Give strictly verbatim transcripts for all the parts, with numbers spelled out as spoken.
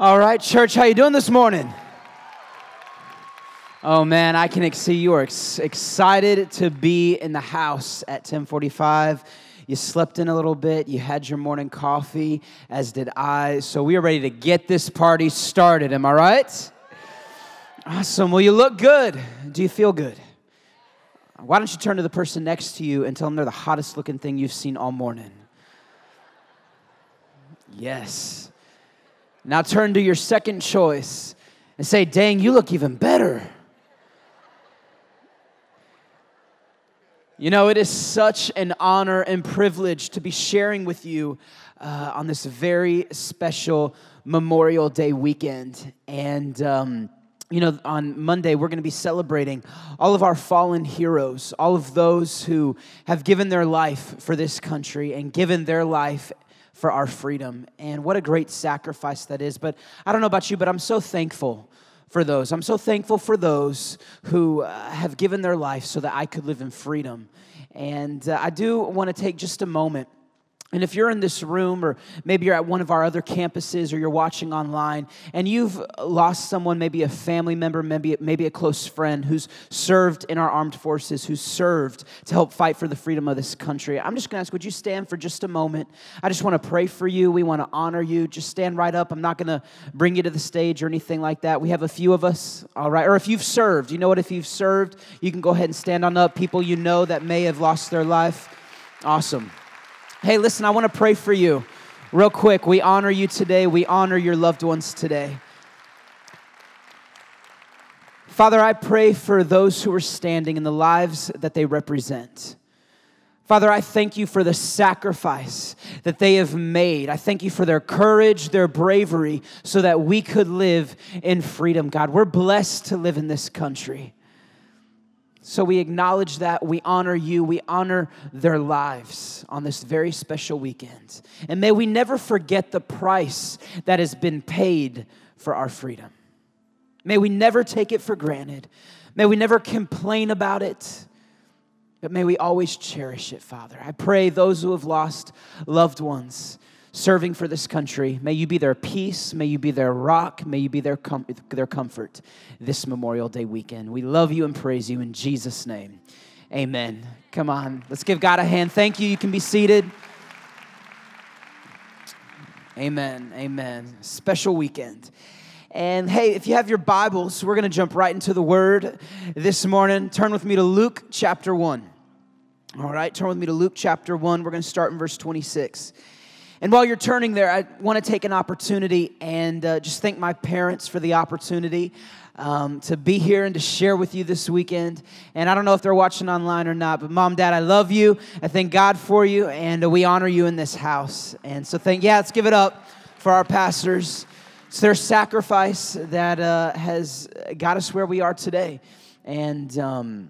All right, church, how you doing this morning? Oh, man, I can see you are ex- excited to be in the house at ten forty-five. You slept in a little bit. You had your morning coffee, as did I. So we are ready to get this party started. Am I right? Awesome. Well, you look good. Do you feel good? Why don't you turn to the person next to you and tell them they're the hottest looking thing you've seen all morning? Yes. Now turn to your second choice and say, dang, you look even better. You know, it is such an honor and privilege to be sharing with you uh, on this very special Memorial Day weekend. And, um, you know, on Monday, we're going to be celebrating all of our fallen heroes, all of those who have given their life for this country and given their life for our freedom. And what a great sacrifice that is. But I don't know about you, but I'm so thankful for those. I'm so thankful for those who uh, have given their life so that I could live in freedom. And uh, I do want to take just a moment. And if you're in this room, or maybe you're at one of our other campuses, or you're watching online, and you've lost someone, maybe a family member, maybe maybe a close friend who's served in our armed forces, who's served to help fight for the freedom of this country, I'm just going to ask, would you stand for just a moment? I just want to pray for you. We want to honor you. Just stand right up. I'm not going to bring you to the stage or anything like that. We have a few of us, all right? Or if you've served, you know what? If you've served, you can go ahead and stand on up. People you know that may have lost their life. Awesome. Hey, listen, I want to pray for you real quick. We honor you today. We honor your loved ones today. Father, I pray for those who are standing and the lives that they represent. Father, I thank you for the sacrifice that they have made. I thank you for their courage, their bravery, so that we could live in freedom, God. We're blessed to live in this country. So we acknowledge that, we honor you, we honor their lives on this very special weekend. And may we never forget the price that has been paid for our freedom. May we never take it for granted. May we never complain about it, but may we always cherish it, Father. I pray those who have lost loved ones serving for this country, may you be their peace, may you be their rock, may you be their com- their comfort this Memorial Day weekend. We love you and praise you in Jesus' name. Amen. Come on, let's give God a hand. Thank you. You can be seated. Amen. Amen. Special weekend. And hey, if you have your Bibles, we're going to jump right into the Word this morning. Turn with me to Luke chapter one. All right, turn with me to Luke chapter one. We're going to start in verse twenty-six. And while you're turning there, I want to take an opportunity and uh, just thank my parents for the opportunity um, to be here and to share with you this weekend. And I don't know if they're watching online or not, but Mom, Dad, I love you. I thank God for you, and we honor you in this house. And so, thank yeah, let's give it up for our pastors. It's their sacrifice that uh, has got us where we are today. And Um,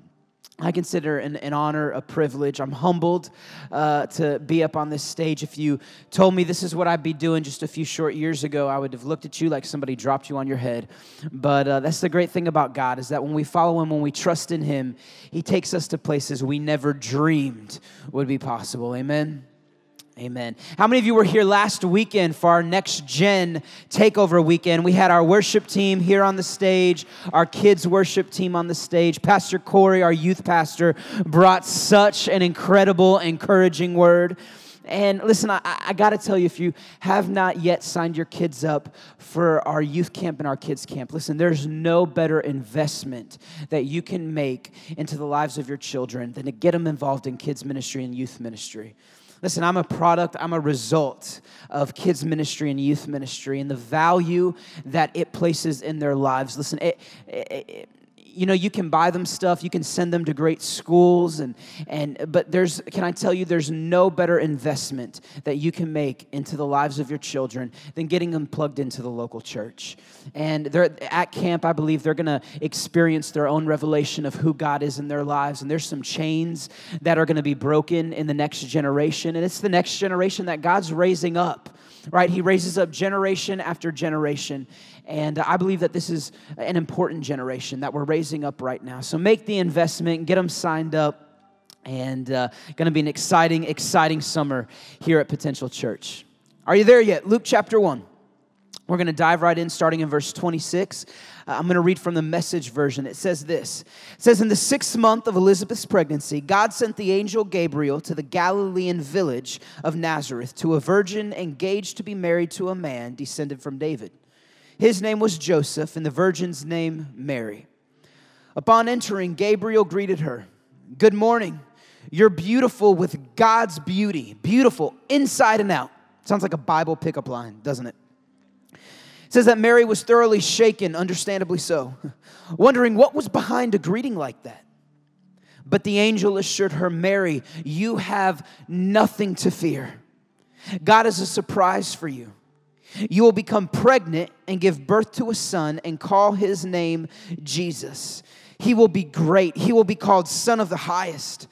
I consider an, an honor, a privilege. I'm humbled uh, to be up on this stage. If you told me this is what I'd be doing just a few short years ago, I would have looked at you like somebody dropped you on your head. But uh, that's the great thing about God, is that when we follow Him, when we trust in Him, He takes us to places we never dreamed would be possible. Amen? Amen. How many of you were here last weekend for our Next Gen Takeover Weekend? We had our worship team here on the stage, our kids worship team on the stage. Pastor Corey, our youth pastor, brought such an incredible, encouraging word. And listen, I, I got to tell you, if you have not yet signed your kids up for our youth camp and our kids camp, listen, there's no better investment that you can make into the lives of your children than to get them involved in kids ministry and youth ministry. Listen, I'm a product, I'm a result of kids ministry and youth ministry and the value that it places in their lives. Listen, it, it, it, you know, you can buy them stuff, you can send them to great schools, and and but there's, can I tell you, there's no better investment that you can make into the lives of your children than getting them plugged into the local church. And they're at camp, I believe they're going to experience their own revelation of who God is in their lives. And there's some chains that are going to be broken in the next generation. And it's the next generation that God's raising up, right? He raises up generation after generation. And I believe that this is an important generation that we're raising up right now. So make the investment, get them signed up. And uh, going to be an exciting, exciting summer here at Potential Church. Are you there yet? Luke chapter one. We're going to dive right in, starting in verse twenty-six. Uh, I'm going to read from the Message version. It says this. It says, in the sixth month of Elizabeth's pregnancy, God sent the angel Gabriel to the Galilean village of Nazareth to a virgin engaged to be married to a man descended from David. His name was Joseph, and the virgin's name Mary. Upon entering, Gabriel greeted her. Good morning. You're beautiful with God's beauty. Beautiful inside and out. Sounds like a Bible pickup line, doesn't it? It says that Mary was thoroughly shaken, understandably so, wondering what was behind a greeting like that. But the angel assured her, Mary, you have nothing to fear. God has a surprise for you. You will become pregnant and give birth to a son and call his name Jesus. He will be great. He will be called Son of the Highest.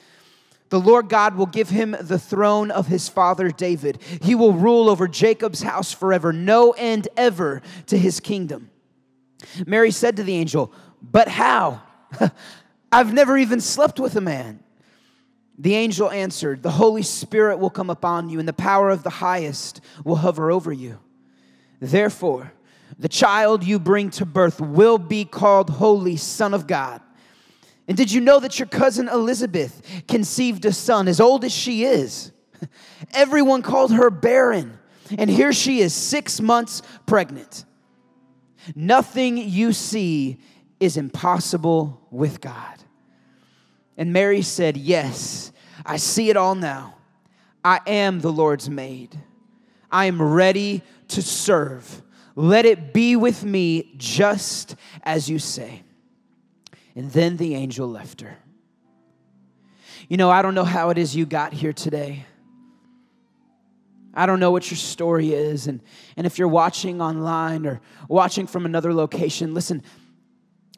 The Lord God will give him the throne of his father David. He will rule over Jacob's house forever, no end ever to his kingdom. Mary said to the angel, but how? I've never even slept with a man. The angel answered, the Holy Spirit will come upon you, and the power of the Highest will hover over you. Therefore, the child you bring to birth will be called Holy Son of God. And did you know that your cousin Elizabeth conceived a son as old as she is? Everyone called her barren, and here she is, six months pregnant. Nothing you see is impossible with God. And Mary said, yes, I see it all now. I am the Lord's maid. I am ready to serve. Let it be with me just as you say. And then the angel left her. You know, I don't know how it is you got here today. I don't know what your story is. And, and if you're watching online or watching from another location, listen,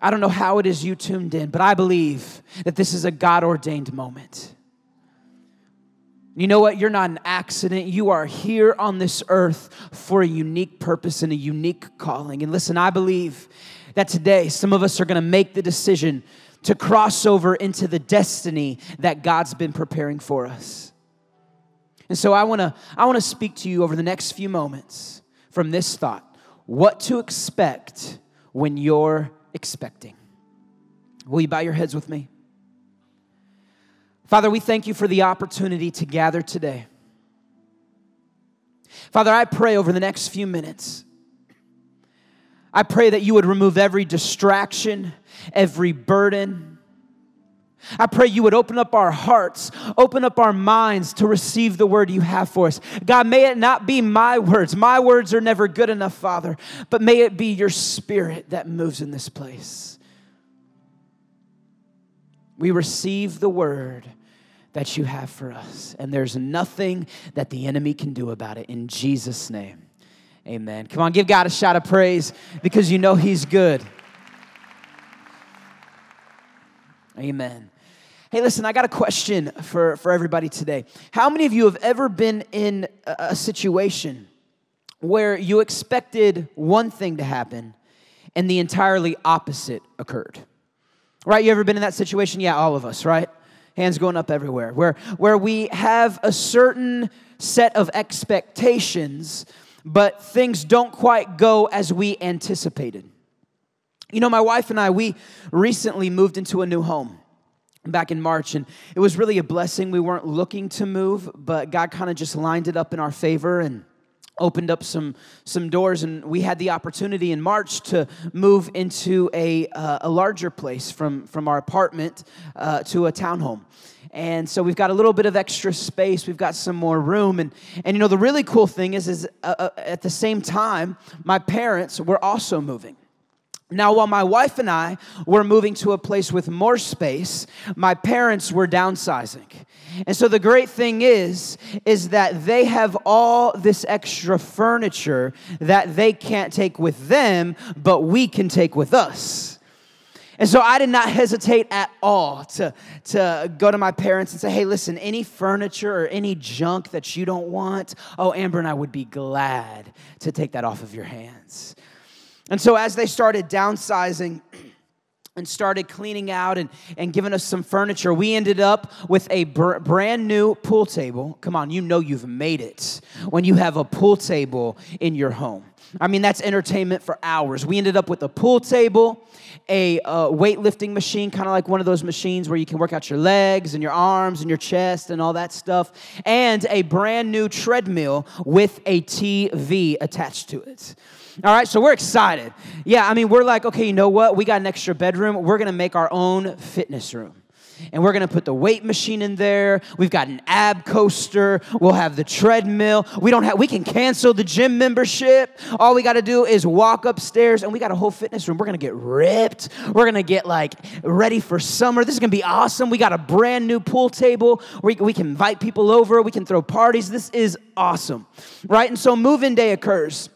I don't know how it is you tuned in, but I believe that this is a God-ordained moment. You know what? You're not an accident. You are here on this earth for a unique purpose and a unique calling. And listen, I believe that today, some of us are going to make the decision to cross over into the destiny that God's been preparing for us. And so I want to I want to speak to you over the next few moments from this thought, what to expect when you're expecting. Will you bow your heads with me? Father, we thank you for the opportunity to gather today. Father, I pray over the next few minutes, I pray that you would remove every distraction, every burden. I pray you would open up our hearts, open up our minds to receive the word you have for us. God, may it not be my words. My words are never good enough, Father, but may it be your Spirit that moves in this place. We receive the word that you have for us, and there's nothing that the enemy can do about it. In Jesus' name. Amen. Come on, give God a shout of praise because you know he's good. Amen. Hey, listen, I got a question for, for everybody today. How many of you have ever been in a, a situation where you expected one thing to happen and the entirely opposite occurred? Right? You ever been in that situation? Yeah, all of us, right? Hands going up everywhere. Where, where we have a certain set of expectations, but things don't quite go as we anticipated. You know, my wife and I, we recently moved into a new home back in March, and it was really a blessing. We weren't looking to move, but God kind of just lined it up in our favor and opened up some some doors, and we had the opportunity in March to move into a uh, a larger place from, from our apartment uh, to a townhome. And so we've got a little bit of extra space. We've got some more room. And, and you know, the really cool thing is, is uh, uh, at the same time, my parents were also moving. Now, while my wife and I were moving to a place with more space, my parents were downsizing. And so the great thing is, is that they have all this extra furniture that they can't take with them, but we can take with us. And so I did not hesitate at all to, to go to my parents and say, hey, listen, any furniture or any junk that you don't want, oh, Amber and I would be glad to take that off of your hands. And so as they started downsizing and started cleaning out and, and giving us some furniture, we ended up with a br- brand new pool table. Come on, you know you've made it when you have a pool table in your home. I mean, that's entertainment for hours. We ended up with a pool table, a uh, weightlifting machine, kind of like one of those machines where you can work out your legs and your arms and your chest and all that stuff, and a brand new treadmill with a T V attached to it. All right, so we're excited. Yeah, I mean, we're like, okay, you know what? We got an extra bedroom. We're going to make our own fitness room. And we're going to put the weight machine in there. We've got an ab coaster. We'll have the treadmill. We don't have. We can cancel the gym membership. All we got to do is walk upstairs, and we got a whole fitness room. We're going to get ripped. We're going to get, like, ready for summer. This is going to be awesome. We got a brand new pool table. We, we can invite people over. We can throw parties. This is awesome, right? And so move-in day occurs.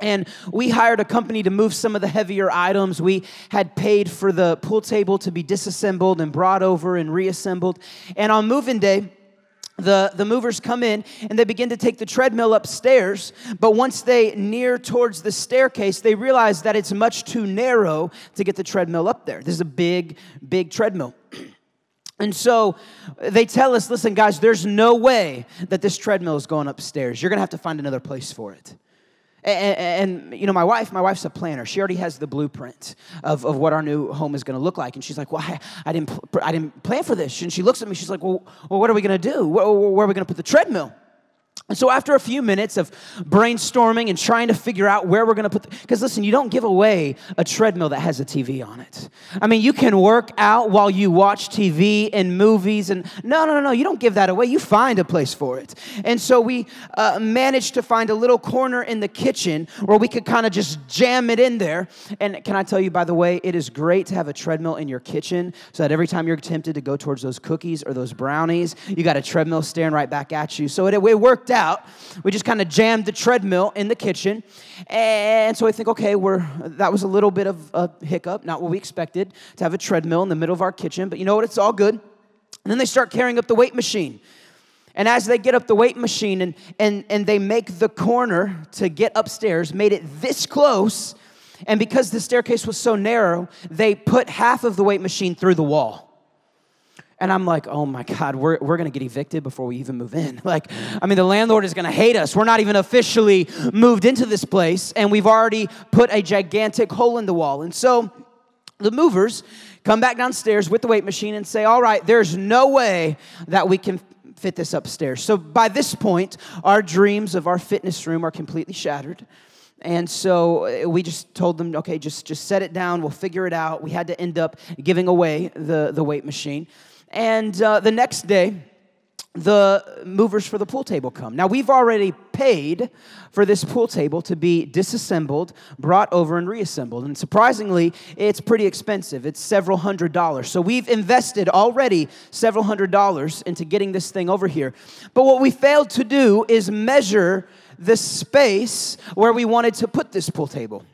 And we hired a company to move some of the heavier items. We had paid for the pool table to be disassembled and brought over and reassembled. And on move-in day, the, the movers come in, and they begin to take the treadmill upstairs. But once they near towards the staircase, they realize that it's much too narrow to get the treadmill up there. This is a big, big treadmill. And so they tell us, listen, guys, there's no way that this treadmill is going upstairs. You're going to have to find another place for it. And, and, you know, my wife, my wife's a planner. She already has the blueprint of, of what our new home is going to look like. And she's like, well, I, I didn't I didn't plan for this. And she looks at me. She's like, well, well what are we going to do? Where, where are we going to put the treadmill? And so after a few minutes of brainstorming and trying to figure out where we're going to put, because listen, you don't give away a treadmill that has a T V on it. I mean, you can work out while you watch T V and movies, and no, no, no, no, you don't give that away. You find a place for it. And so we uh, managed to find a little corner in the kitchen where we could kind of just jam it in there. And can I tell you, by the way, it is great to have a treadmill in your kitchen so that every time you're tempted to go towards those cookies or those brownies, you got a treadmill staring right back at you. So it, it worked out. We just kind of jammed the treadmill in the kitchen. And so I think, okay, we're that was a little bit of a hiccup, not what we expected, to have a treadmill in the middle of our kitchen. But you know what? It's all good. And then they start carrying up the weight machine. And as they get up the weight machine and and, and they make the corner to get upstairs, made it this close. And because the staircase was so narrow, they put half of the weight machine through the wall. And I'm like, oh my God, we're we're gonna get evicted before we even move in. Like, I mean, the landlord is gonna hate us. We're not even officially moved into this place, and we've already put a gigantic hole in the wall. And so the movers come back downstairs with the weight machine and say, all right, there's no way that we can fit this upstairs. So by this point, our dreams of our fitness room are completely shattered. And so we just told them, okay, just, just set it down. We'll figure it out. We had to end up giving away the, the weight machine. And uh, the next day, the movers for the pool table come. Now, we've already paid for this pool table to be disassembled, brought over, and reassembled. And surprisingly, it's pretty expensive. It's several hundred dollars. So we've invested already several hundred dollars into getting this thing over here. But what we failed to do is measure the space where we wanted to put this pool table.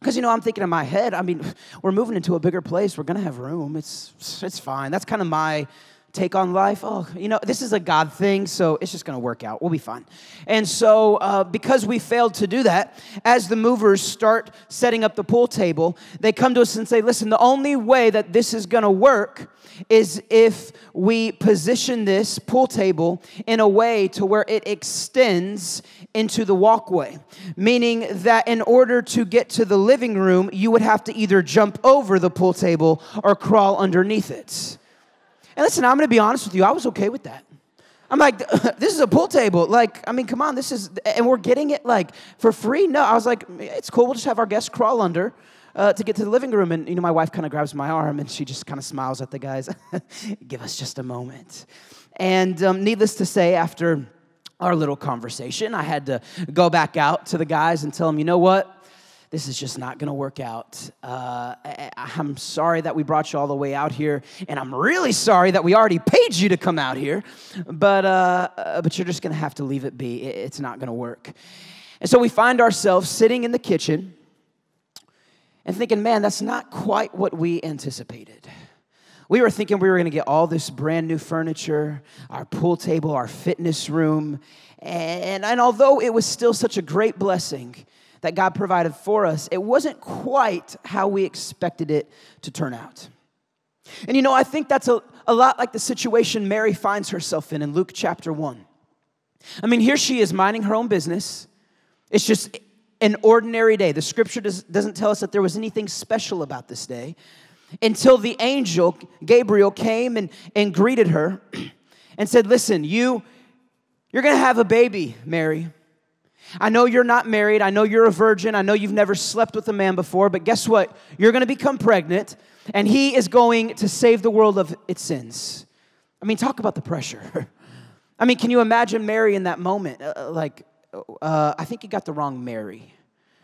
Because, you know, I'm thinking in my head, I mean, we're moving into a bigger place. We're going to have room. It's it's fine. That's kind of my take on life. Oh, you know, this is a God thing, so it's just going to work out. We'll be fine. And so uh, because we failed to do that, as the movers start setting up the pool table, they come to us and say, listen, the only way that this is going to work is if we position this pool table in a way to where it extends into the walkway, meaning that in order to get to the living room, you would have to either jump over the pool table or crawl underneath it. And listen, I'm going to be honest with you. I was okay with that. I'm like, this is a pool table. Like, I mean, come on, this is, and we're getting it like for free? No, I was like, it's cool. We'll just have our guests crawl under. Uh, to get to the living room, and you know, my wife kind of grabs my arm, and she just kind of smiles at the guys. Give us just a moment. And um, needless to say, after our little conversation, I had to go back out to the guys and tell them, you know what? This is just not going to work out. Uh, I, I'm sorry that we brought you all the way out here, and I'm really sorry that we already paid you to come out here, but uh, uh, but you're just going to have to leave it be. It, it's not going to work. And so we find ourselves sitting in the kitchen, and thinking, man, that's not quite what we anticipated. We were thinking we were going to get all this brand new furniture, our pool table, our fitness room. And, and although it was still such a great blessing that God provided for us, it wasn't quite how we expected it to turn out. And you know, I think that's a, a lot like the situation Mary finds herself in in Luke chapter one. I mean, here she is minding her own business. It's just an ordinary day. The scripture does, doesn't tell us that there was anything special about this day until the angel, Gabriel, came and, and greeted her and said, listen, you, you're going to have a baby, Mary. I know you're not married. I know you're a virgin. I know you've never slept with a man before, but guess what? You're going to become pregnant, and he is going to save the world of its sins. I mean, talk about the pressure. I mean, can you imagine Mary in that moment? Uh, like, uh, I think you got the wrong Mary.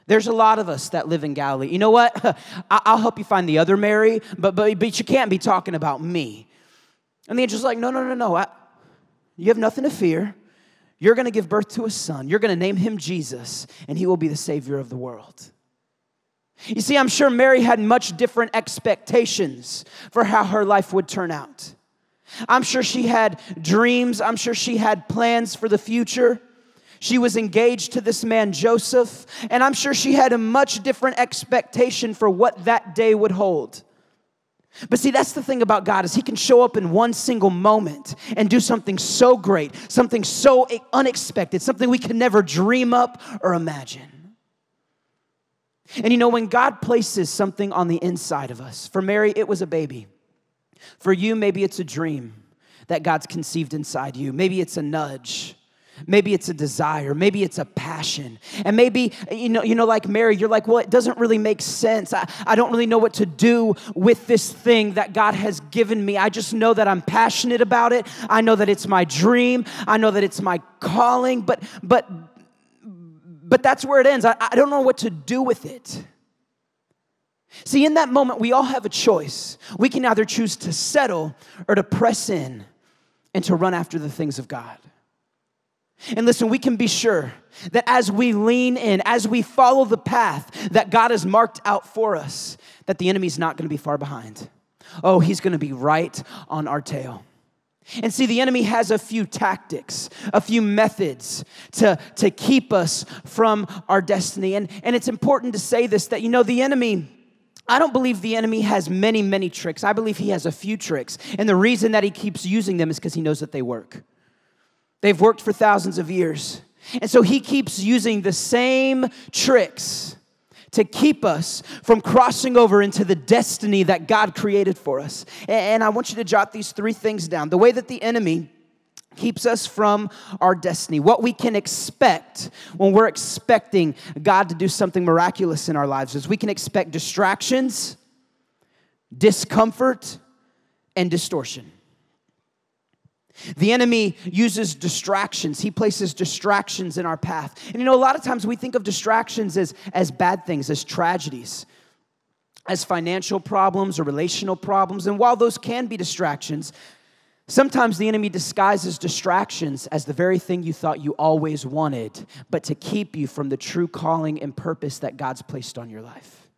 There's a lot of us that live in Galilee. You know what? I'll help you find the other Mary, but, but but you can't be talking about me. And the angel's like, no, no, no, no. I, you have nothing to fear. You're going to give birth to a son. You're going to name him Jesus, and he will be the Savior of the world. You see, I'm sure Mary had much different expectations for how her life would turn out. I'm sure she had dreams. I'm sure she had plans for the future. She was engaged to this man, Joseph, and I'm sure she had a much different expectation for what that day would hold. But see, that's the thing about God, is he can show up in one single moment and do something so great, something so unexpected, something we can never dream up or imagine. And you know, when God places something on the inside of us, for Mary, it was a baby. For you, maybe it's a dream that God's conceived inside you. Maybe it's a nudge. Maybe it's a desire. Maybe it's a passion. And maybe, you know, you know, like Mary, you're like, well, it doesn't really make sense. I, I don't really know what to do with this thing that God has given me. I just know that I'm passionate about it. I know that it's my dream. I know that it's my calling. But but but that's where it ends. I, I don't know what to do with it. See, in that moment, we all have a choice. We can either choose to settle or to press in and to run after the things of God. And listen, we can be sure that as we lean in, as we follow the path that God has marked out for us, that the enemy's not going to be far behind. Oh, he's going to be right on our tail. And see, the enemy has a few tactics, a few methods to, to keep us from our destiny. And, and it's important to say this, that, you know, the enemy... I don't believe the enemy has many, many tricks. I believe he has a few tricks. And the reason that he keeps using them is because he knows that they work. They've worked for thousands of years. And so he keeps using the same tricks to keep us from crossing over into the destiny that God created for us. And I want you to jot these three things down. The way that the enemy keeps us from our destiny. What we can expect when we're expecting God to do something miraculous in our lives is we can expect distractions, discomfort, and distortion. The enemy uses distractions. He places distractions in our path. And you know, a lot of times we think of distractions as, as bad things, as tragedies, as financial problems or relational problems. And while those can be distractions, sometimes the enemy disguises distractions as the very thing you thought you always wanted, but to keep you from the true calling and purpose that God's placed on your life.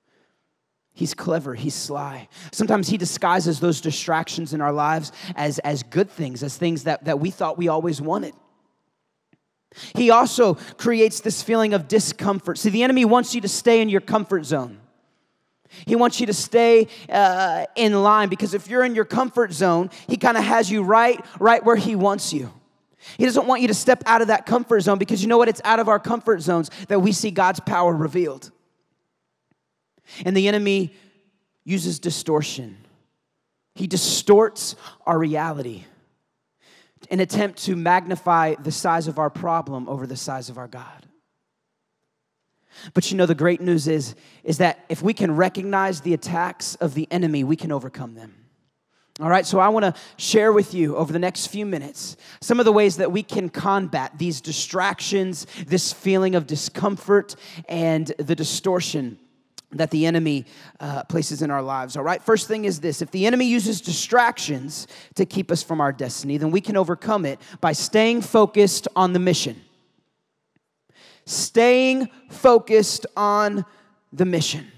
He's clever, he's sly. Sometimes he disguises those distractions in our lives as, as good things, as things that, that we thought we always wanted. He also creates this feeling of discomfort. See, the enemy wants you to stay in your comfort zone. He wants you to stay uh, in line, because if you're in your comfort zone, he kind of has you right, right where he wants you. He doesn't want you to step out of that comfort zone, because you know what? It's out of our comfort zones that we see God's power revealed. And the enemy uses distortion. He distorts our reality in an attempt to magnify the size of our problem over the size of our God. But you know, the great news is, is that if we can recognize the attacks of the enemy, we can overcome them. All right, so I want to share with you over the next few minutes some of the ways that we can combat these distractions, this feeling of discomfort, and the distortion that the enemy uh, places in our lives. All right, first thing is this. If the enemy uses distractions to keep us from our destiny, then we can overcome it by staying focused on the mission. Staying focused on the mission.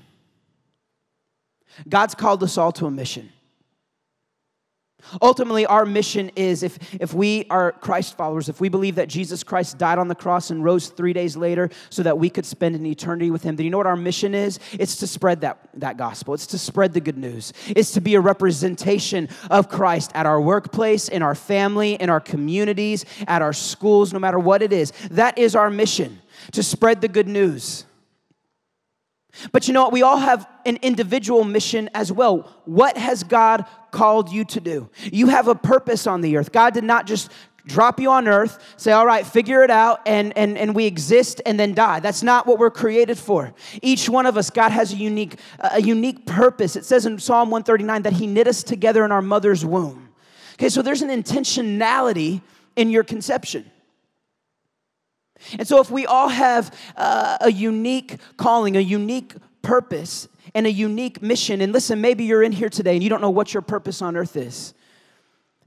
God's called us all to a mission. Ultimately, our mission is, if, if we are Christ followers, if we believe that Jesus Christ died on the cross and rose three days later so that we could spend an eternity with him, then you know what our mission is? It's to spread that, that gospel. It's to spread the good news. It's to be a representation of Christ at our workplace, in our family, in our communities, at our schools, no matter what it is. That is our mission, to spread the good news. But you know what? We all have an individual mission as well. What has God called you to do? You have a purpose on the earth. God did not just drop you on earth, say, all right, figure it out, and, and, and we exist and then die. That's not what we're created for. Each one of us, God has a unique, a unique purpose. It says in Psalm one thirty-nine that he knit us together in our mother's womb. Okay, so there's an intentionality in your conception. And so if we all have uh, a unique calling, a unique purpose, and a unique mission, and listen, maybe you're in here today and you don't know what your purpose on earth is.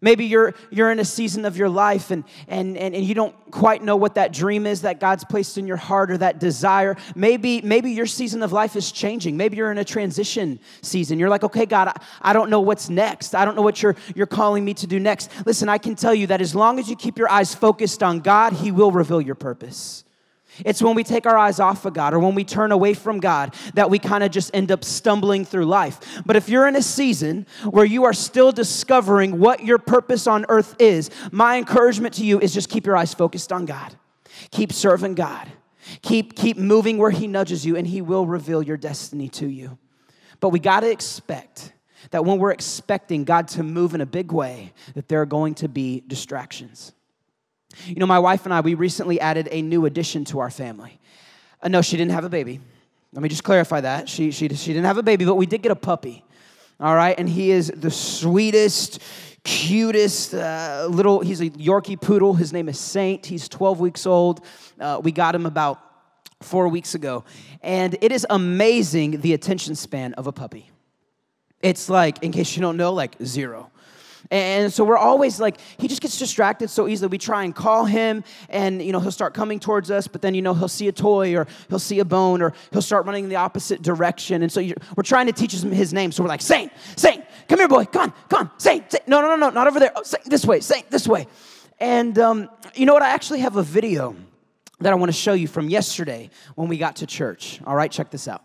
Maybe you're you're in a season of your life and, and, and, and you don't quite know what that dream is that God's placed in your heart or that desire. Maybe maybe your season of life is changing. Maybe you're in a transition season. You're like, okay, God, I, I don't know what's next. I don't know what you're you're calling me to do next. Listen, I can tell you that as long as you keep your eyes focused on God, he will reveal your purpose. It's when we take our eyes off of God or when we turn away from God that we kind of just end up stumbling through life. But if you're in a season where you are still discovering what your purpose on earth is, my encouragement to you is just keep your eyes focused on God. Keep serving God. Keep, keep moving where he nudges you, and he will reveal your destiny to you. But we got to expect that when we're expecting God to move in a big way, that there are going to be distractions. You know, my wife and I, we recently added a new addition to our family. Uh, no, she didn't have a baby. Let me just clarify that. She, she, she didn't have a baby, but we did get a puppy, all right? And he is the sweetest, cutest uh, little, he's a Yorkie poodle. His name is Saint. He's twelve weeks old. Uh, we got him about four weeks ago. And it is amazing the attention span of a puppy. It's like, in case you don't know, like zero. And so we're always like, he just gets distracted so easily. We try and call him and, you know, he'll start coming towards us, but then, you know, he'll see a toy or he'll see a bone or he'll start running in the opposite direction. And so you're, we're trying to teach him his name. So we're like, Saint, Saint, come here, boy. Come on, come on, Saint, Saint. No, no, no, no, not over there. Oh, Saint, this way, Saint, this way. And um, you know what? I actually have a video that I want to show you from yesterday when we got to church. All right, check this out.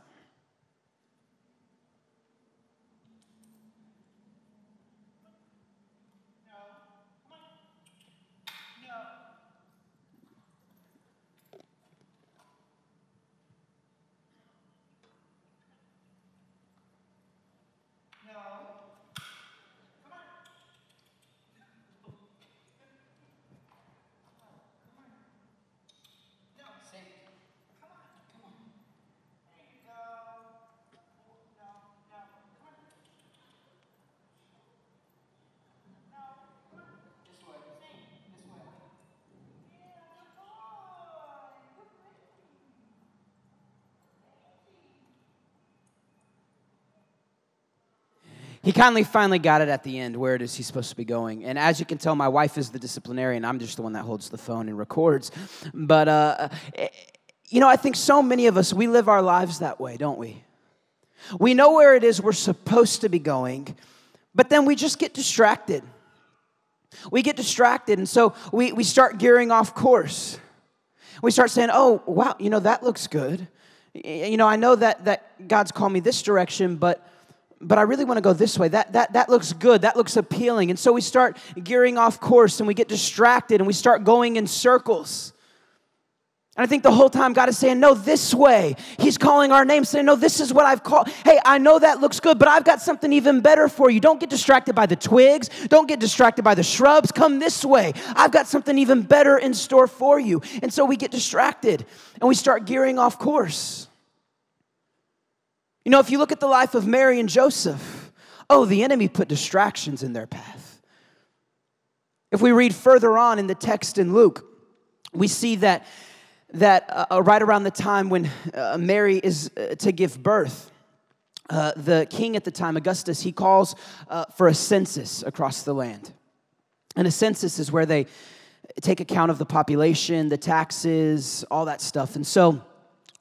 He kindly finally got it at the end, where it is he's supposed to be going. And as you can tell, my wife is the disciplinarian. I'm just the one that holds the phone and records. But, uh, you know, I think so many of us, we live our lives that way, don't we? We know where it is we're supposed to be going, but then we just get distracted. We get distracted, and so we, we start gearing off course. We start saying, oh, wow, you know, that looks good. You know, I know that, that God's called me this direction, but... But I really want to go this way. That, that, that looks good. That looks appealing. And so we start gearing off course, and we get distracted, and we start going in circles. And I think the whole time God is saying, no, this way. He's calling our name, saying, no, this is what I've called. Hey, I know that looks good, but I've got something even better for you. Don't get distracted by the twigs. Don't get distracted by the shrubs. Come this way. I've got something even better in store for you. And so we get distracted, and we start gearing off course. You know, if you look at the life of Mary and Joseph, oh, the enemy put distractions in their path. If we read further on in the text in Luke, we see that, that uh, right around the time when uh, Mary is uh, to give birth, uh, the king at the time, Augustus, he calls uh, for a census across the land. And a census is where they take account of the population, the taxes, all that stuff. And so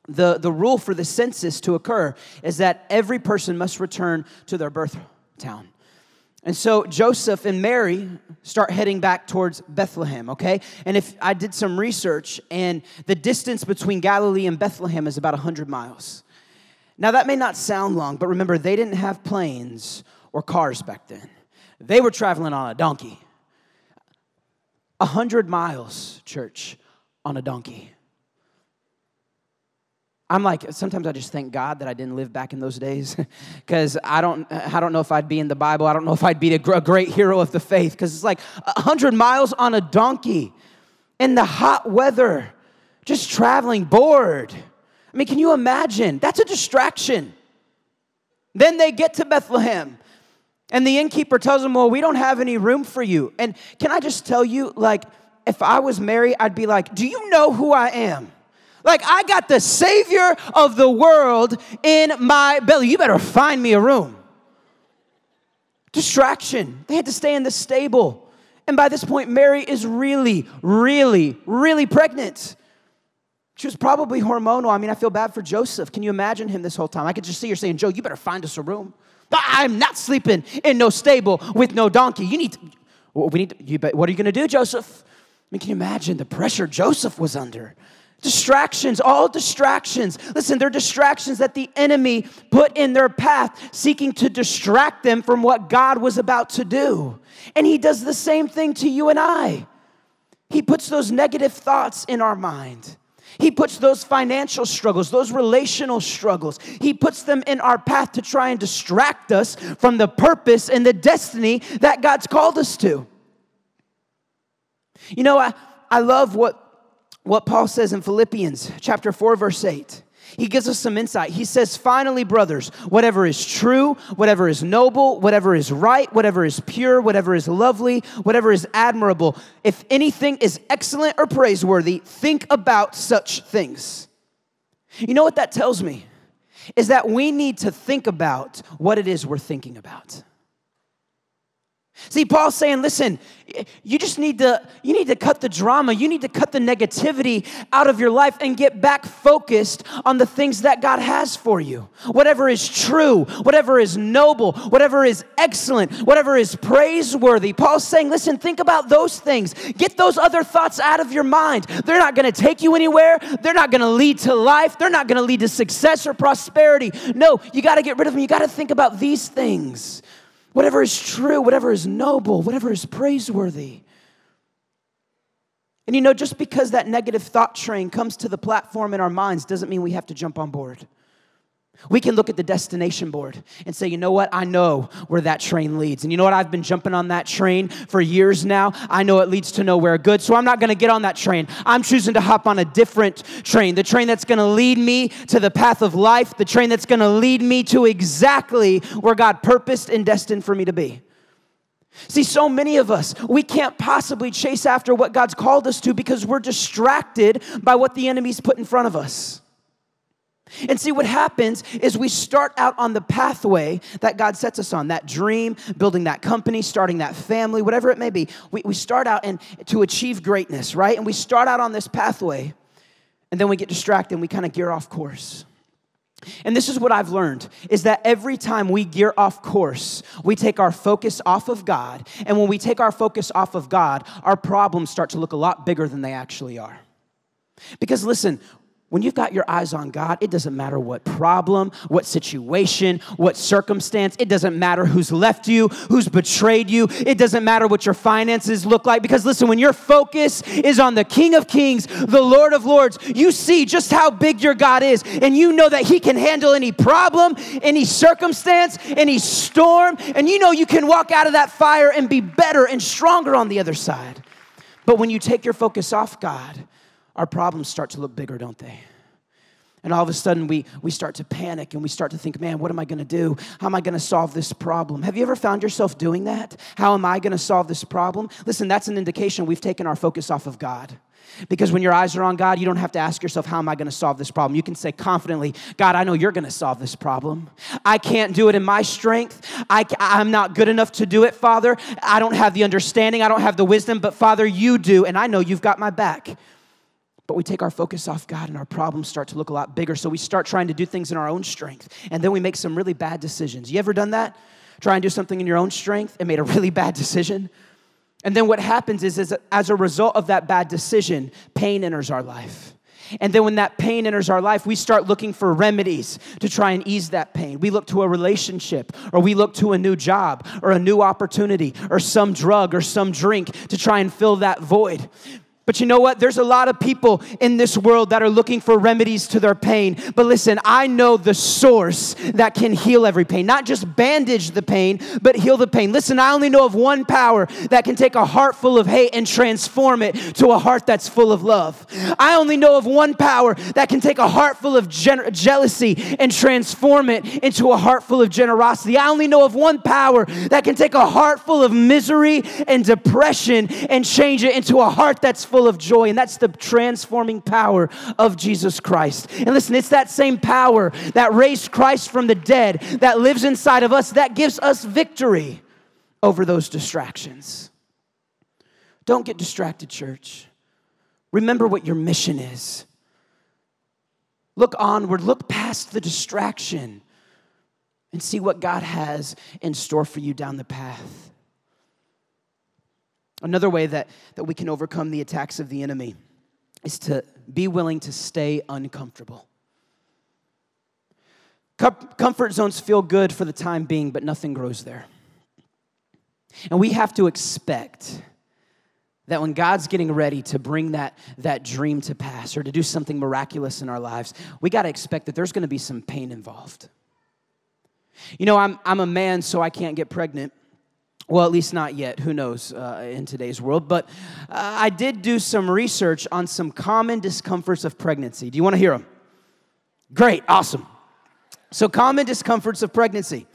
The, the rule for the census to occur is that every person must return to their birth town. And so Joseph and Mary start heading back towards Bethlehem, okay? And if I did some research, and the distance between Galilee and Bethlehem is about one hundred miles. Now, that may not sound long, but remember, they didn't have planes or cars back then. They were traveling on a donkey. one hundred miles, church, on a donkey. I'm like, sometimes I just thank God that I didn't live back in those days, because I don't I don't know if I'd be in the Bible. I don't know if I'd be a great hero of the faith, because it's like one hundred miles on a donkey in the hot weather, just traveling, bored. I mean, can you imagine? That's a distraction. Then they get to Bethlehem, and the innkeeper tells them, well, we don't have any room for you. And can I just tell you, like, if I was Mary, I'd be like, do you know who I am? Like, I got the Savior of the world in my belly. You better find me a room. Distraction. They had to stay in the stable. And by this point, Mary is really, really, really pregnant. She was probably hormonal. I mean, I feel bad for Joseph. Can you imagine him this whole time? I could just see her saying, Joe, you better find us a room. I'm not sleeping in no stable with no donkey. You need to, we need to, you bet, what are you going to do, Joseph? I mean, can you imagine the pressure Joseph was under? Distractions, all distractions. Listen, they're distractions that the enemy put in their path, seeking to distract them from what God was about to do. And he does the same thing to you and I. He puts those negative thoughts in our mind. He puts those financial struggles, those relational struggles, he puts them in our path to try and distract us from the purpose and the destiny that God's called us to. You know, I, I love what, what Paul says in Philippians chapter four, verse eight. He gives us some insight. He says, finally, brothers, whatever is true, whatever is noble, whatever is right, whatever is pure, whatever is lovely, whatever is admirable, if anything is excellent or praiseworthy, think about such things. You know what that tells me? Is that we need to think about what it is we're thinking about. See, Paul's saying, listen, you just need to, you need to cut the drama. You need to cut the negativity out of your life and get back focused on the things that God has for you. Whatever is true, whatever is noble, whatever is excellent, whatever is praiseworthy. Paul's saying, listen, think about those things. Get those other thoughts out of your mind. They're not going to take you anywhere. They're not going to lead to life. They're not going to lead to success or prosperity. No, you got to get rid of them. You got to think about these things. Whatever is true, whatever is noble, whatever is praiseworthy. And you know, just because that negative thought train comes to the platform in our minds doesn't mean we have to jump on board. We can look at the destination board and say, you know what? I know where that train leads. And you know what? I've been jumping on that train for years now. I know it leads to nowhere good, so I'm not going to get on that train. I'm choosing to hop on a different train, the train that's going to lead me to the path of life, the train that's going to lead me to exactly where God purposed and destined for me to be. See, so many of us, we can't possibly chase after what God's called us to because we're distracted by what the enemy's put in front of us. And see, what happens is we start out on the pathway that God sets us on, that dream, building that company, starting that family, whatever it may be. We, we start out and to achieve greatness, right? And we start out on this pathway, and then we get distracted and we kind of gear off course. And this is what I've learned, is that every time we gear off course, we take our focus off of God. And when we take our focus off of God, our problems start to look a lot bigger than they actually are. Because listen, when you've got your eyes on God, it doesn't matter what problem, what situation, what circumstance. It doesn't matter who's left you, who's betrayed you. It doesn't matter what your finances look like. Because listen, when your focus is on the King of Kings, the Lord of Lords, you see just how big your God is. And you know that he can handle any problem, any circumstance, any storm. And you know you can walk out of that fire and be better and stronger on the other side. But when you take your focus off God, our problems start to look bigger, don't they? And all of a sudden, we, we start to panic and we start to think, man, what am I going to do? How am I going to solve this problem? Have you ever found yourself doing that? How am I going to solve this problem? Listen, that's an indication we've taken our focus off of God. Because when your eyes are on God, you don't have to ask yourself, how am I going to solve this problem? You can say confidently, God, I know you're going to solve this problem. I can't do it in my strength. I, I'm not good enough to do it, Father. I don't have the understanding. I don't have the wisdom. But Father, you do. And I know you've got my back. But we take our focus off God and our problems start to look a lot bigger. So we start trying to do things in our own strength. And then we make some really bad decisions. You ever done that? Try and do something in your own strength and made a really bad decision? And then what happens is, is as a result of that bad decision, pain enters our life. And then when that pain enters our life, we start looking for remedies to try and ease that pain. We look to a relationship, or we look to a new job, or a new opportunity, or some drug, or some drink to try and fill that void. But you know what? There's a lot of people in this world that are looking for remedies to their pain. But listen, I know the source that can heal every pain. Not just bandage the pain, but heal the pain. Listen, I only know of one power that can take a heart full of hate and transform it to a heart that's full of love. I only know of one power that can take a heart full of gen- jealousy and transform it into a heart full of generosity. I only know of one power that can take a heart full of misery and depression and change it into a heart that's full of joy, and that's the transforming power of Jesus Christ. And listen, it's that same power that raised Christ from the dead that lives inside of us that gives us victory over those distractions. Don't get distracted, church. Remember what your mission is. Look onward, look past the distraction, and see what God has in store for you down the path. Another way that, that we can overcome the attacks of the enemy is to be willing to stay uncomfortable. Com- comfort zones feel good for the time being, but nothing grows there. And we have to expect that when God's getting ready to bring that, that dream to pass or to do something miraculous in our lives, we got to expect that there's going to be some pain involved. You know, I'm I'm a man, so I can't get pregnant. Well, at least not yet. Who knows uh, in today's world? But uh, I did do some research on some common discomforts of pregnancy. Do you want to hear them? Great. Awesome. So common discomforts of pregnancy.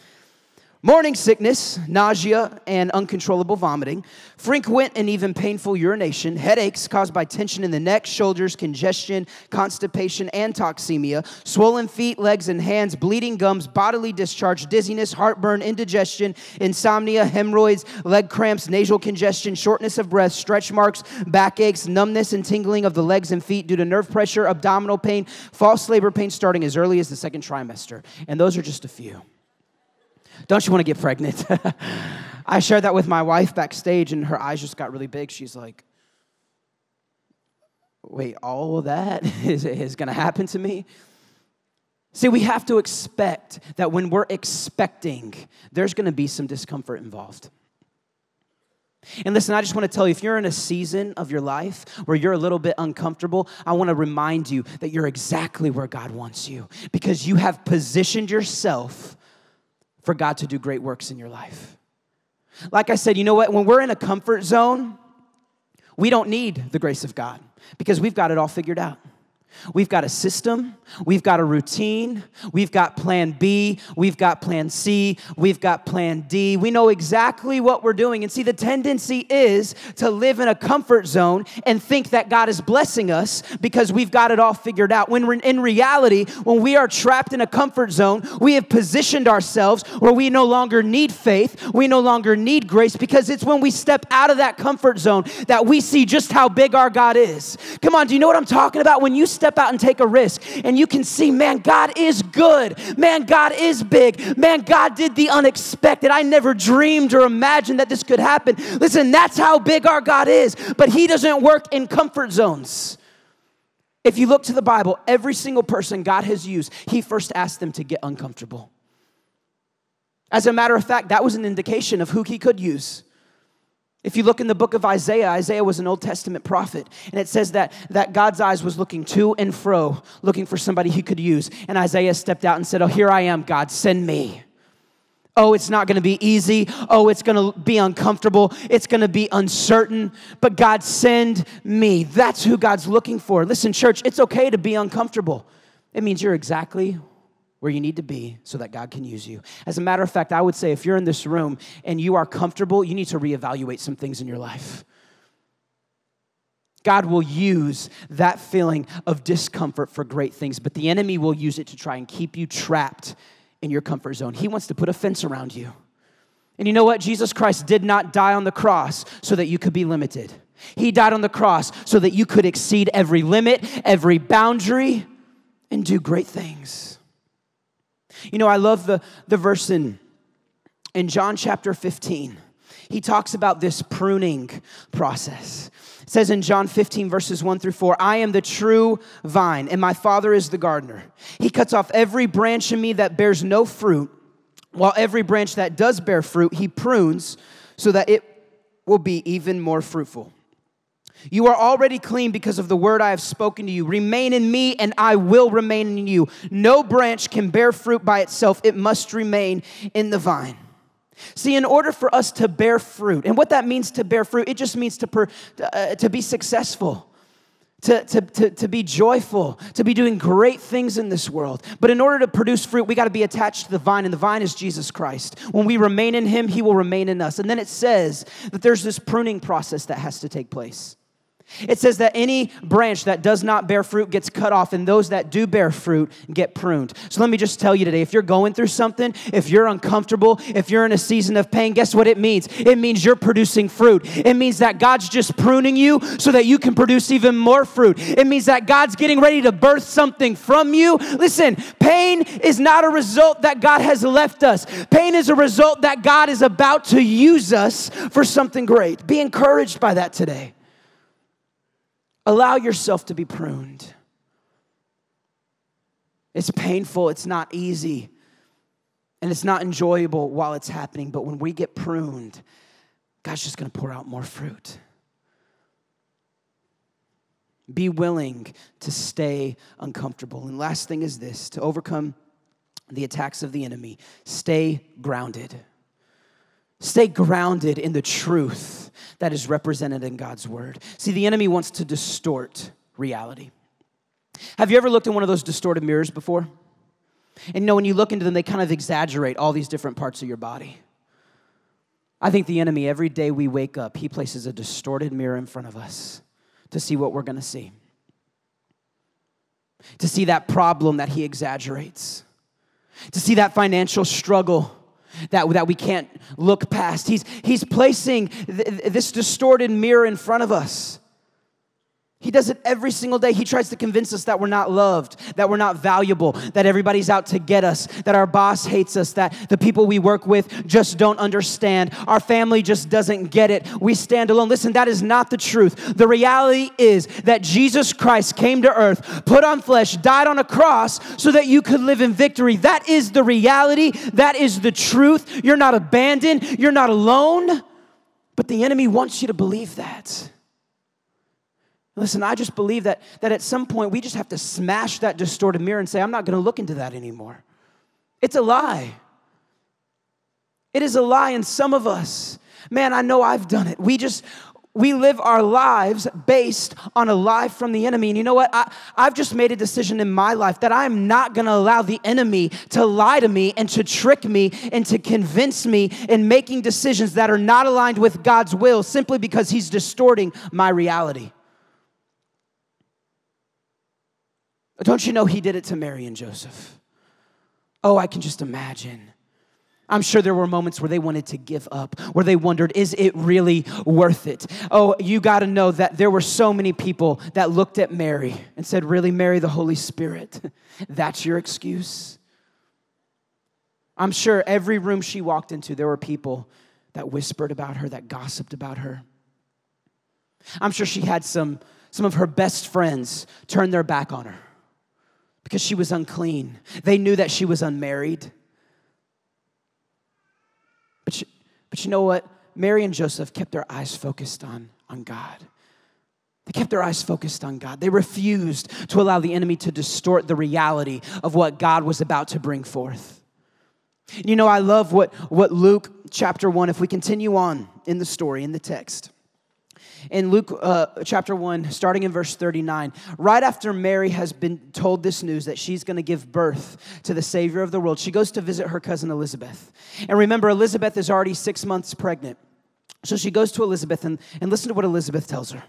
Morning sickness, nausea, and uncontrollable vomiting, frequent and even painful urination, headaches caused by tension in the neck, shoulders, congestion, constipation, and toxemia, swollen feet, legs, and hands, bleeding gums, bodily discharge, dizziness, heartburn, indigestion, insomnia, hemorrhoids, leg cramps, nasal congestion, shortness of breath, stretch marks, backaches, numbness and tingling of the legs and feet due to nerve pressure, abdominal pain, false labor pain starting as early as the second trimester. And those are just a few. Don't you want to get pregnant? I shared that with my wife backstage, and her eyes just got really big. She's like, wait, all of that is, is going to happen to me? See, we have to expect that when we're expecting, there's going to be some discomfort involved. And listen, I just want to tell you, if you're in a season of your life where you're a little bit uncomfortable, I want to remind you that you're exactly where God wants you, because you have positioned yourself for God to do great works in your life. Like I said, you know what? When we're in a comfort zone, we don't need the grace of God because we've got it all figured out. We've got a system. We've got a routine. We've got plan B. We've got plan C. We've got plan D. We know exactly what we're doing. And see, the tendency is to live in a comfort zone and think that God is blessing us because we've got it all figured out. When re- in reality, when we are trapped in a comfort zone, we have positioned ourselves where we no longer need faith. We no longer need grace, because it's when we step out of that comfort zone that we see just how big our God is. Come on, do you know what I'm talking about? When you step out and take a risk, and you can see, man, God is good. Man, God is big. Man, God did the unexpected. I never dreamed or imagined that this could happen. Listen, that's how big our God is, but he doesn't work in comfort zones. If you look to the Bible, every single person God has used, he first asked them to get uncomfortable. As a matter of fact, that was an indication of who he could use. If you look in the book of Isaiah, Isaiah was an Old Testament prophet, and it says that, that God's eyes was looking to and fro, looking for somebody he could use. And Isaiah stepped out and said, oh, here I am, God, send me. Oh, it's not going to be easy. Oh, it's going to be uncomfortable. It's going to be uncertain, but God, send me. That's who God's looking for. Listen, church, it's okay to be uncomfortable. It means you're exactly where you need to be so that God can use you. As a matter of fact, I would say if you're in this room and you are comfortable, you need to reevaluate some things in your life. God will use that feeling of discomfort for great things, but the enemy will use it to try and keep you trapped in your comfort zone. He wants to put a fence around you. And you know what? Jesus Christ did not die on the cross so that you could be limited. He died on the cross so that you could exceed every limit, every boundary, and do great things. You know, I love the, the verse in, in John chapter fifteen. He talks about this pruning process. It says in John fifteen, verses one through four, I am the true vine, and my Father is the gardener. He cuts off every branch in me that bears no fruit, while every branch that does bear fruit, he prunes so that it will be even more fruitful. You are already clean because of the word I have spoken to you. Remain in me, and I will remain in you. No branch can bear fruit by itself. It must remain in the vine. See, in order for us to bear fruit, and what that means to bear fruit, it just means to per, uh, to be successful, to, to, to, to be joyful, to be doing great things in this world. But in order to produce fruit, we got to be attached to the vine, and the vine is Jesus Christ. When we remain in him, he will remain in us. And then it says that there's this pruning process that has to take place. It says that any branch that does not bear fruit gets cut off, and those that do bear fruit get pruned. So let me just tell you today, if you're going through something, if you're uncomfortable, if you're in a season of pain, guess what it means? It means you're producing fruit. It means that God's just pruning you so that you can produce even more fruit. It means that God's getting ready to birth something from you. Listen, pain is not a result that God has left us. Pain is a result that God is about to use us for something great. Be encouraged by that today. Allow yourself to be pruned. It's painful, it's not easy, and it's not enjoyable while it's happening, but when we get pruned, God's just going to pour out more fruit. Be willing to stay uncomfortable. And last thing is this, to overcome the attacks of the enemy, stay grounded. Stay grounded in the truth that is represented in God's word. See, the enemy wants to distort reality. Have you ever looked in one of those distorted mirrors before? And you know, when you look into them, they kind of exaggerate all these different parts of your body. I think the enemy, every day we wake up, he places a distorted mirror in front of us to see what we're going to see, to see that problem that he exaggerates, to see that financial struggle That, that we can't look past. He's, he's placing th- this distorted mirror in front of us. He does it every single day. He tries to convince us that we're not loved, that we're not valuable, that everybody's out to get us, that our boss hates us, that the people we work with just don't understand, our family just doesn't get it, we stand alone. Listen, that is not the truth. The reality is that Jesus Christ came to earth, put on flesh, died on a cross so that you could live in victory. That is the reality. That is the truth. You're not abandoned. You're not alone. But the enemy wants you to believe that. Listen, I just believe that, that at some point we just have to smash that distorted mirror and say, I'm not going to look into that anymore. It's a lie. It is a lie in some of us. Man, I know I've done it. We just, we live our lives based on a lie from the enemy. And you know what? I, I've just made a decision in my life that I'm not going to allow the enemy to lie to me and to trick me and to convince me in making decisions that are not aligned with God's will simply because he's distorting my reality. Don't you know he did it to Mary and Joseph? Oh, I can just imagine. I'm sure there were moments where they wanted to give up, where they wondered, is it really worth it? Oh, you got to know that there were so many people that looked at Mary and said, really, Mary, the Holy Spirit, that's your excuse? I'm sure every room she walked into, there were people that whispered about her, that gossiped about her. I'm sure she had some, some of her best friends turn their back on her, because she was unclean. They knew that she was unmarried. But she, but you know what? Mary and Joseph kept their eyes focused on, on God. They kept their eyes focused on God. They refused to allow the enemy to distort the reality of what God was about to bring forth. You know, I love what, what Luke chapter one, if we continue on in the story, in the text. In Luke uh, chapter one, starting in verse thirty-nine, right after Mary has been told this news that she's going to give birth to the Savior of the world, she goes to visit her cousin Elizabeth. And remember, Elizabeth is already six months pregnant. So she goes to Elizabeth, and, and listen to what Elizabeth tells her.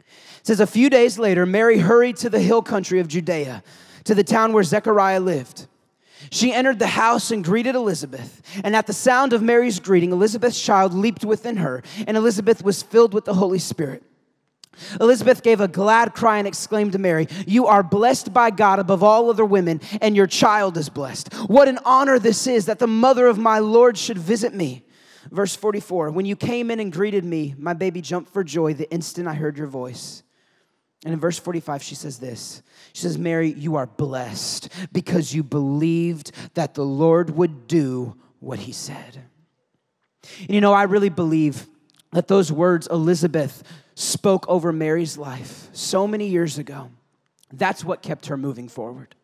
It says, a few days later, Mary hurried to the hill country of Judea, to the town where Zechariah lived. She entered the house and greeted Elizabeth. And at the sound of Mary's greeting, Elizabeth's child leaped within her, and Elizabeth was filled with the Holy Spirit. Elizabeth gave a glad cry and exclaimed to Mary, you are blessed by God above all other women, and your child is blessed. What an honor this is that the mother of my Lord should visit me. Verse forty-four, when you came in and greeted me, my baby jumped for joy the instant I heard your voice. And in verse forty-five, she says this. She says, Mary, you are blessed because you believed that the Lord would do what he said. And you know, I really believe that those words Elizabeth spoke over Mary's life so many years ago, that's what kept her moving forward.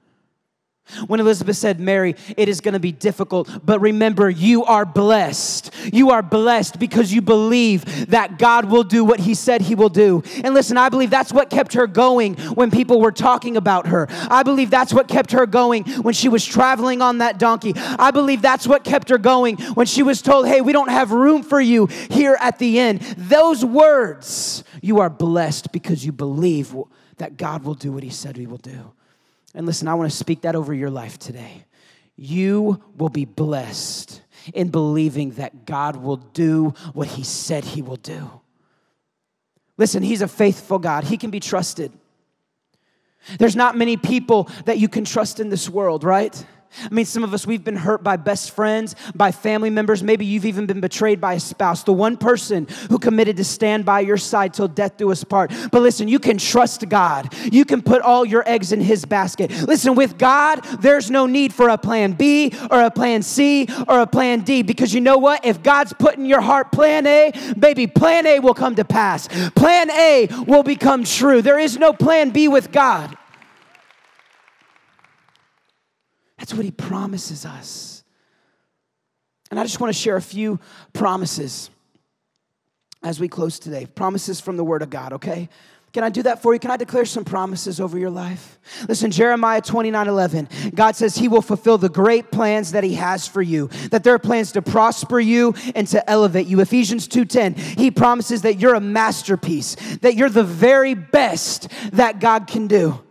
When Elizabeth said, Mary, it is going to be difficult, but remember, you are blessed. You are blessed because you believe that God will do what he said he will do. And listen, I believe that's what kept her going when people were talking about her. I believe that's what kept her going when she was traveling on that donkey. I believe that's what kept her going when she was told, hey, we don't have room for you here at the inn. Those words, you are blessed because you believe that God will do what he said he will do. And listen, I want to speak that over your life today. You will be blessed in believing that God will do what he said he will do. Listen, he's a faithful God. He can be trusted. There's not many people that you can trust in this world, right? I mean, some of us, we've been hurt by best friends, by family members. Maybe you've even been betrayed by a spouse, the one person who committed to stand by your side till death do us part. But listen, you can trust God. You can put all your eggs in his basket. Listen, with God, there's no need for a plan B or a plan C or a plan D, because you know what? If God's put in your heart plan A, baby, plan A will come to pass. Plan A will become true. There is no plan B with God. That's what he promises us. And I just want to share a few promises as we close today. Promises from the Word of God, okay? Can I do that for you? Can I declare some promises over your life? Listen, Jeremiah twenty-nine eleven. God says he will fulfill the great plans that he has for you, that there are plans to prosper you and to elevate you. Ephesians two ten. He promises that you're a masterpiece, that you're the very best that God can do,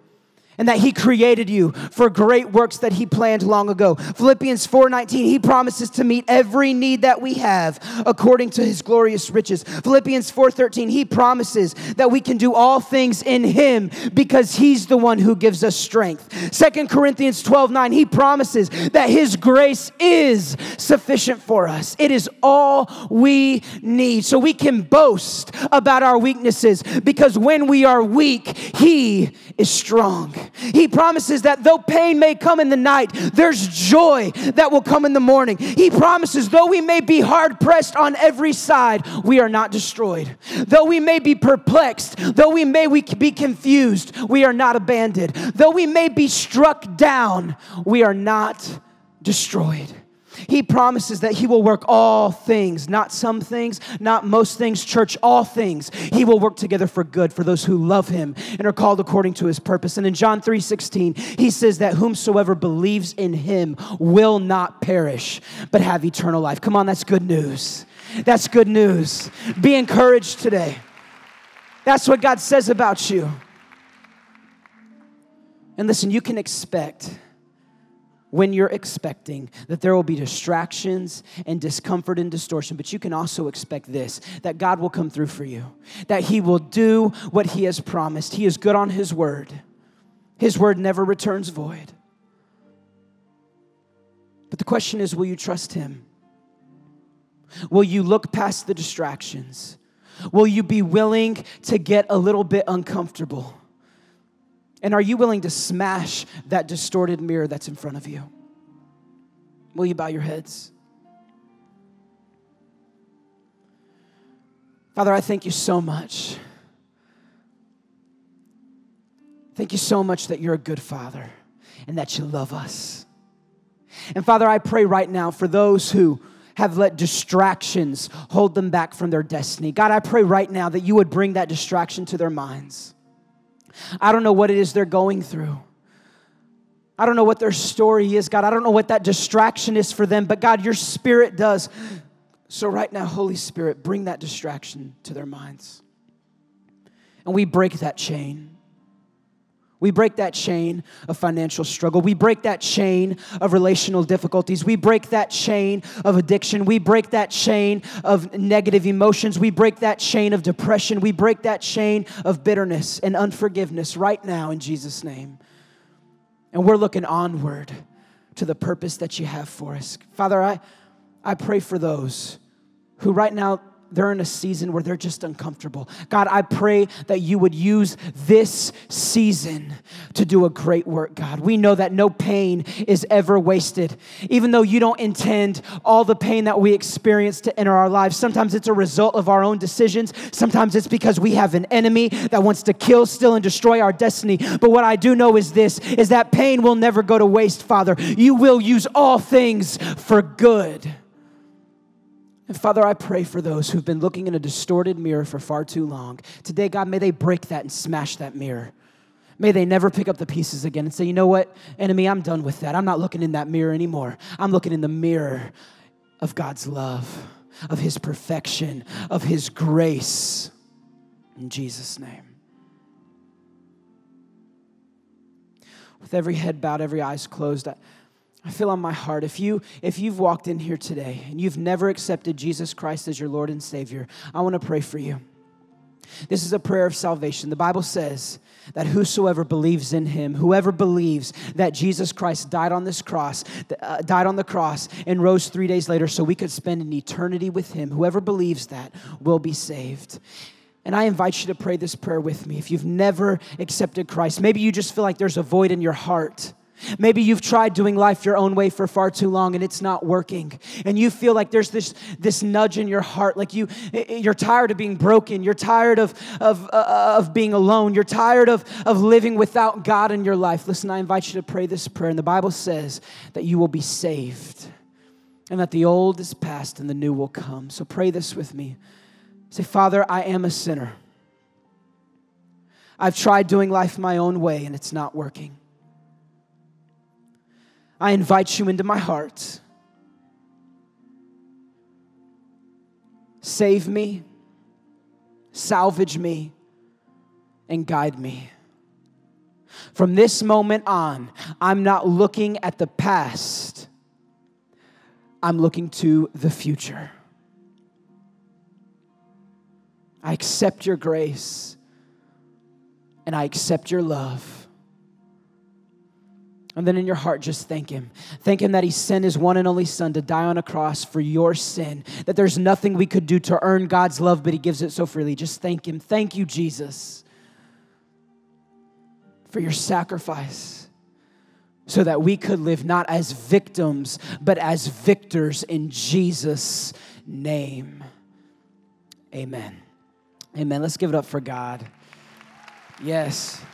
and that he created you for great works that he planned long ago. Philippians four nineteen, he promises to meet every need that we have according to his glorious riches. Philippians four thirteen, he promises that we can do all things in him because he's the one who gives us strength. Second Corinthians twelve nine, he promises that his grace is sufficient for us. It is all we need. So we can boast about our weaknesses because when we are weak, he is strong. He promises that though pain may come in the night, there's joy that will come in the morning. He promises though we may be hard pressed on every side, we are not destroyed. Though we may be perplexed, though we may be confused, we are not abandoned. Though we may be struck down, we are not destroyed. He promises that he will work all things, not some things, not most things, church, all things. He will work together for good for those who love him and are called according to his purpose. And in John three sixteen, he says that whomsoever believes in him will not perish, but have eternal life. Come on, that's good news. That's good news. Be encouraged today. That's what God says about you. And listen, you can expect, when you're expecting, that there will be distractions and discomfort and distortion, but you can also expect this, that God will come through for you, that he will do what he has promised. He is good on his word. His word never returns void. But the question is, will you trust him? Will you look past the distractions? Will you be willing to get a little bit uncomfortable? And are you willing to smash that distorted mirror that's in front of you? Will you bow your heads? Father, I thank you so much. Thank you so much that you're a good father and that you love us. And Father, I pray right now for those who have let distractions hold them back from their destiny. God, I pray right now that you would bring that distraction to their minds. I don't know what it is they're going through. I don't know what their story is, God. I don't know what that distraction is for them, but God, your Spirit does. So right now, Holy Spirit, bring that distraction to their minds. And we break that chain. We break that chain of financial struggle. We break that chain of relational difficulties. We break that chain of addiction. We break that chain of negative emotions. We break that chain of depression. We break that chain of bitterness and unforgiveness right now in Jesus' name. And we're looking onward to the purpose that you have for us. Father, I, I pray for those who right now they're in a season where they're just uncomfortable. God, I pray that you would use this season to do a great work, God. We know that no pain is ever wasted. Even though you don't intend all the pain that we experience to enter our lives, sometimes it's a result of our own decisions. Sometimes it's because we have an enemy that wants to kill, steal, and destroy our destiny. But what I do know is this, is that pain will never go to waste, Father. You will use all things for good. And Father, I pray for those who've been looking in a distorted mirror for far too long. Today, God, may they break that and smash that mirror. May they never pick up the pieces again and say, you know what, enemy, I'm done with that. I'm not looking in that mirror anymore. I'm looking in the mirror of God's love, of his perfection, of his grace. In Jesus' name. With every head bowed, every eyes closed, I I feel on my heart, if, you, if you've walked in here today and you've never accepted Jesus Christ as your Lord and Savior, I want to pray for you. This is a prayer of salvation. The Bible says that whosoever believes in him, whoever believes that Jesus Christ died on this cross, uh, died on the cross and rose three days later so we could spend an eternity with him, whoever believes that will be saved. And I invite you to pray this prayer with me. If you've never accepted Christ, maybe you just feel like there's a void in your heart. Maybe you've tried doing life your own way for far too long and it's not working. And you feel like there's this, this nudge in your heart, like you, you're tired of being broken. You're tired of, of, uh, of being alone. You're tired of, of living without God in your life. Listen, I invite you to pray this prayer. And the Bible says that you will be saved and that the old is past and the new will come. So pray this with me. Say, Father, I am a sinner. I've tried doing life my own way and it's not working. I invite you into my heart. Save me, salvage me, and guide me. From this moment on, I'm not looking at the past. I'm looking to the future. I accept your grace, and I accept your love. And then in your heart, just thank him. Thank him that he sent his one and only son to die on a cross for your sin, that there's nothing we could do to earn God's love, but he gives it so freely. Just thank him. Thank you, Jesus, for your sacrifice so that we could live not as victims, but as victors in Jesus' name. Amen. Amen. Let's give it up for God. Yes.